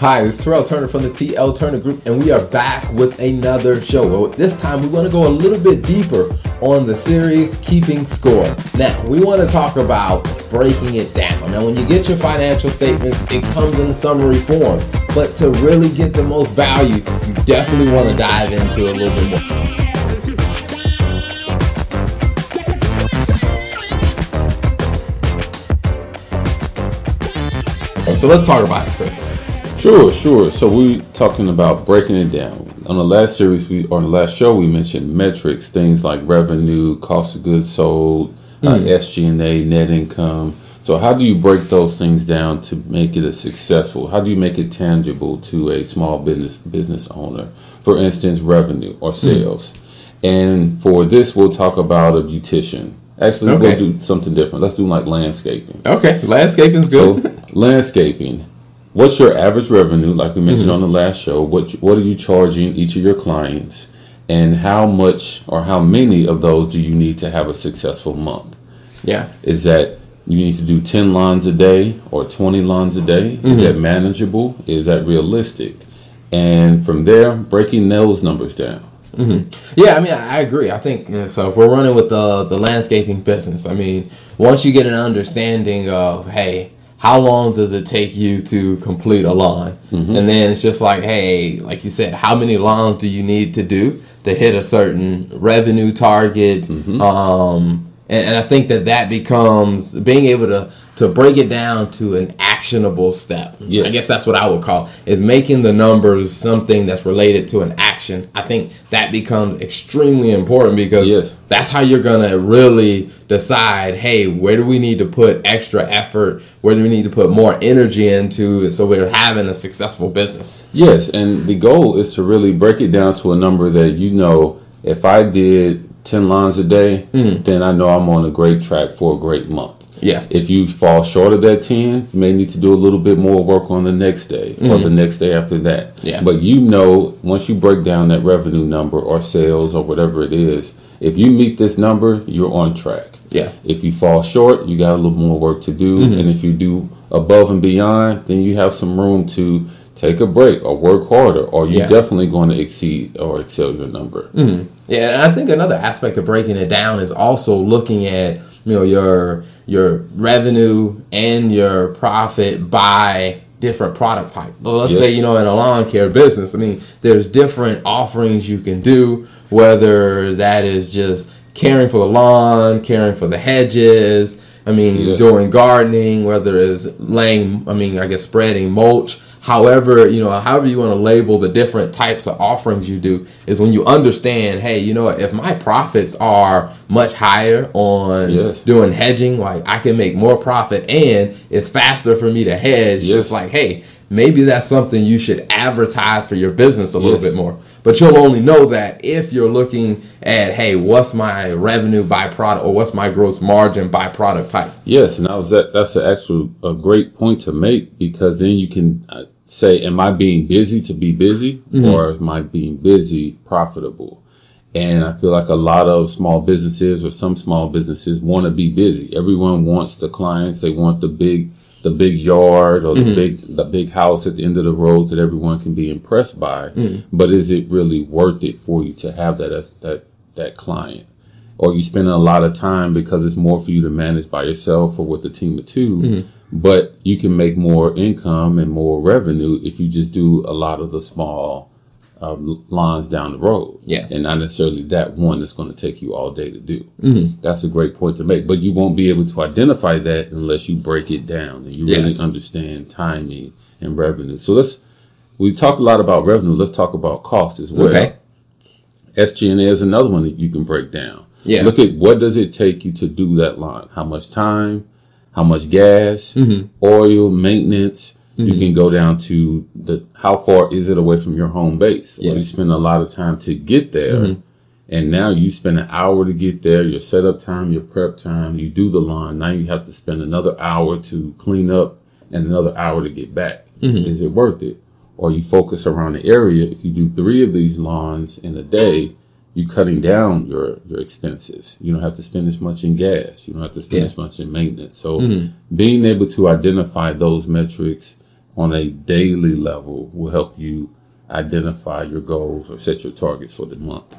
Hi, this is Terrell Turner from the TL Turner Group, and we are back with another show. Well, this time we're going to go a little bit deeper on the series Keeping Score. Now, we want to talk about breaking it down. Now, when you get your financial statements, it comes in summary form, but to really get the most value, you definitely want to dive into it a little bit more. So let's talk about it, Chris. Sure. So we're talking about breaking it down. On the last series, on the last show, we mentioned metrics, things like revenue, cost of goods sold, SG&A, net income. So how do you break those things down to make it a successful? How do you make it tangible to a small business owner? For instance, revenue or sales. And for this, we'll talk about a beautician. Actually, okay. We'll do something different. Let's do like landscaping. Okay, landscaping's good. So, landscaping. What's your average revenue? Like we mentioned on the last show, what are you charging each of your clients, and how much or how many of those do you need to have a successful month? Yeah. Is that you need to do 10 lines a day or 20 lines a day? Is that manageable? Is that realistic? And from there, breaking those numbers down. Yeah, I mean, I agree. I think, you know, so if we're running with the landscaping business, I mean, once you get an understanding of, hey, how long does it take you to complete a lawn? And then it's just like, hey, like you said, how many lawns do you need to do to hit a certain revenue target? And I think that becomes being able to break it down to an actionable step. Yes. I guess that's what I would call is making the numbers something that's related to an action. I think that becomes extremely important because that's how you're going to really decide, hey, where do we need to put extra effort? Where do we need to put more energy into so we're having a successful business? Yes, and the goal is to really break it down to a number that, you know, if I did 10 lines a day, then I know I'm on a great track for a great month. Yeah. If you fall short of that 10, you may need to do a little bit more work on the next day or the next day after that. Yeah. But you know, once you break down that revenue number or sales or whatever it is, if you meet this number, you're on track. Yeah. If you fall short, you got a little more work to do. And if you do above and beyond, then you have some room to take a break or work harder, or you're definitely going to exceed or excel your number. Yeah, and I think another aspect of breaking it down is also looking at, you know, your revenue and your profit by different product type. Well, let's say, you know, in a lawn care business, I mean, there's different offerings you can do, whether that is just caring for the lawn, caring for the hedges, I mean, doing gardening, whether it's spreading mulch. However, you know, however you want to label the different types of offerings you do is when you understand, hey, you know, if my profits are much higher on doing hedging, like I can make more profit and it's faster for me to hedge. Just like, hey, maybe that's something you should advertise for your business a little bit more. But you'll only know that if you're looking at, hey, what's my revenue by product or what's my gross margin by product type? Yes, and that's an actual a great point to make because then you can say, am I being busy to be busy or am I being busy profitable? And I feel like a lot of small businesses or some small businesses want to be busy. Everyone wants the clients. They want the big yard or the big house at the end of the road that everyone can be impressed by. But is it really worth it for you to have that as that client? Or you spending a lot of time because it's more for you to manage by yourself or with a team of two, but you can make more income and more revenue if you just do a lot of the small lines down the road. Yeah. And not necessarily that one that's going to take you all day to do. That's a great point to make. But you won't be able to identify that unless you break it down and you really understand timing and revenue. So we talk a lot about revenue. Let's talk about cost as well. Okay. SG&A is another one that you can break down. Yes. Look at what does it take you to do that line? How much time? How much gas? Oil, maintenance. You can go down to how far is it away from your home base? Yes. Well, you spend a lot of time to get there, and now you spend an hour to get there, your setup time, your prep time, you do the lawn. Now you have to spend another hour to clean up and another hour to get back. Is it worth it? Or you focus around the area. If you do 3 of these lawns in a day, you're cutting down your expenses. You don't have to spend as much in gas. You don't have to spend as much in maintenance. So being able to identify those metrics on a daily level will help you identify your goals or set your targets for the month.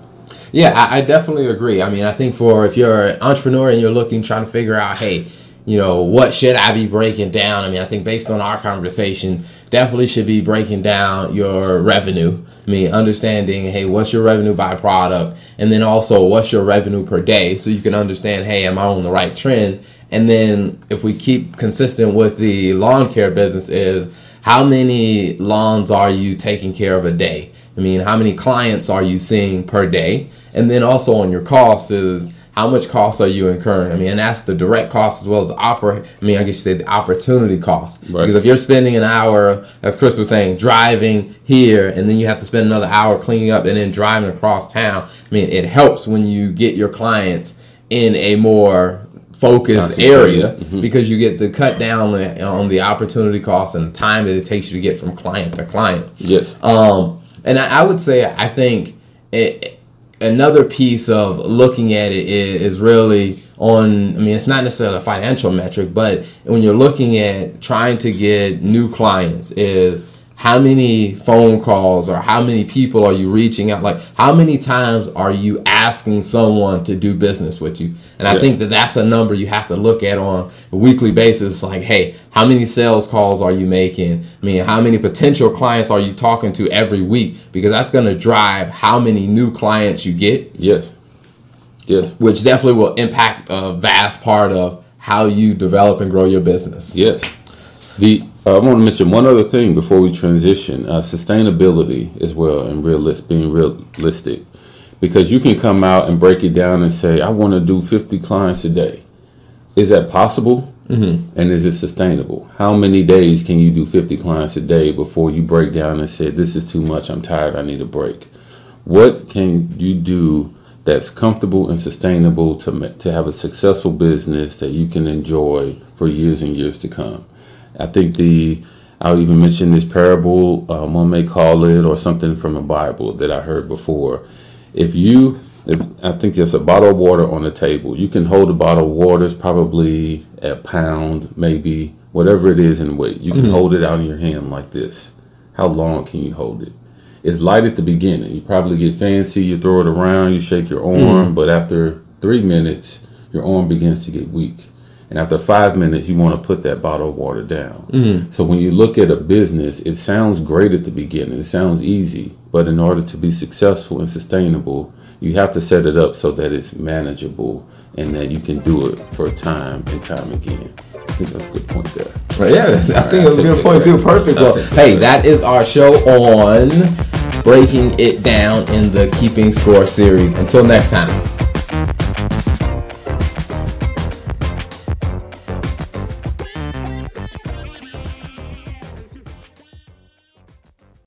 Yeah, I definitely agree. I mean, I think if you're an entrepreneur and you're trying to figure out, hey, what should I be breaking down? I mean, I think based on our conversation, definitely should be breaking down your revenue. I mean, understanding, hey, what's your revenue by product? And then also, what's your revenue per day? So you can understand, hey, am I on the right trend? And then if we keep consistent with the lawn care business is, how many lawns are you taking care of a day? I mean, how many clients are you seeing per day? And then also on your costs is, how much cost are you incurring? I mean, and that's the direct cost as well as the the opportunity cost. Right. Because if you're spending an hour, as Chris was saying, driving here, and then you have to spend another hour cleaning up and then driving across town, I mean, it helps when you get your clients in a more focused area because you get to cut down on the opportunity cost and the time that it takes you to get from client to client. Yes. And I would say, I think another piece of looking at it is really on, I mean, it's not necessarily a financial metric, but when you're looking at trying to get new clients is how many phone calls or how many people are you reaching out? Like, how many times are you asking someone to do business with you? And I think that's a number you have to look at on a weekly basis. Like, hey, how many sales calls are you making? I mean, how many potential clients are you talking to every week? Because that's going to drive how many new clients you get. Yes. Yes. Which definitely will impact a vast part of how you develop and grow your business. Yes. I want to mention one other thing before we transition. Sustainability as well, and being realistic. Because you can come out and break it down and say, I want to do 50 clients a day. Is that possible? Mm-hmm. And is it sustainable? How many days can you do 50 clients a day before you break down and say, this is too much, I'm tired, I need a break? What can you do that's comfortable and sustainable to have a successful business that you can enjoy for years and years to come? I think I'll even mention this parable, one may call it, or something from the Bible that I heard before. If I think there's a bottle of water on the table, you can hold a bottle of water, it's probably a pound, maybe, whatever it is in weight. You can hold it out in your hand like this. How long can you hold it? It's light at the beginning. You probably get fancy, you throw it around, you shake your arm, but after 3 minutes, your arm begins to get weak. And after 5 minutes, you want to put that bottle of water down. So when you look at a business, it sounds great at the beginning. It sounds easy. But in order to be successful and sustainable, you have to set it up so that it's manageable and that you can do it for time and time again. I think that's a good point there. Right, yeah, I think that's a good point too. Perfect. Well, hey, that is our show on Breaking It Down in the Keeping Score series. Until next time.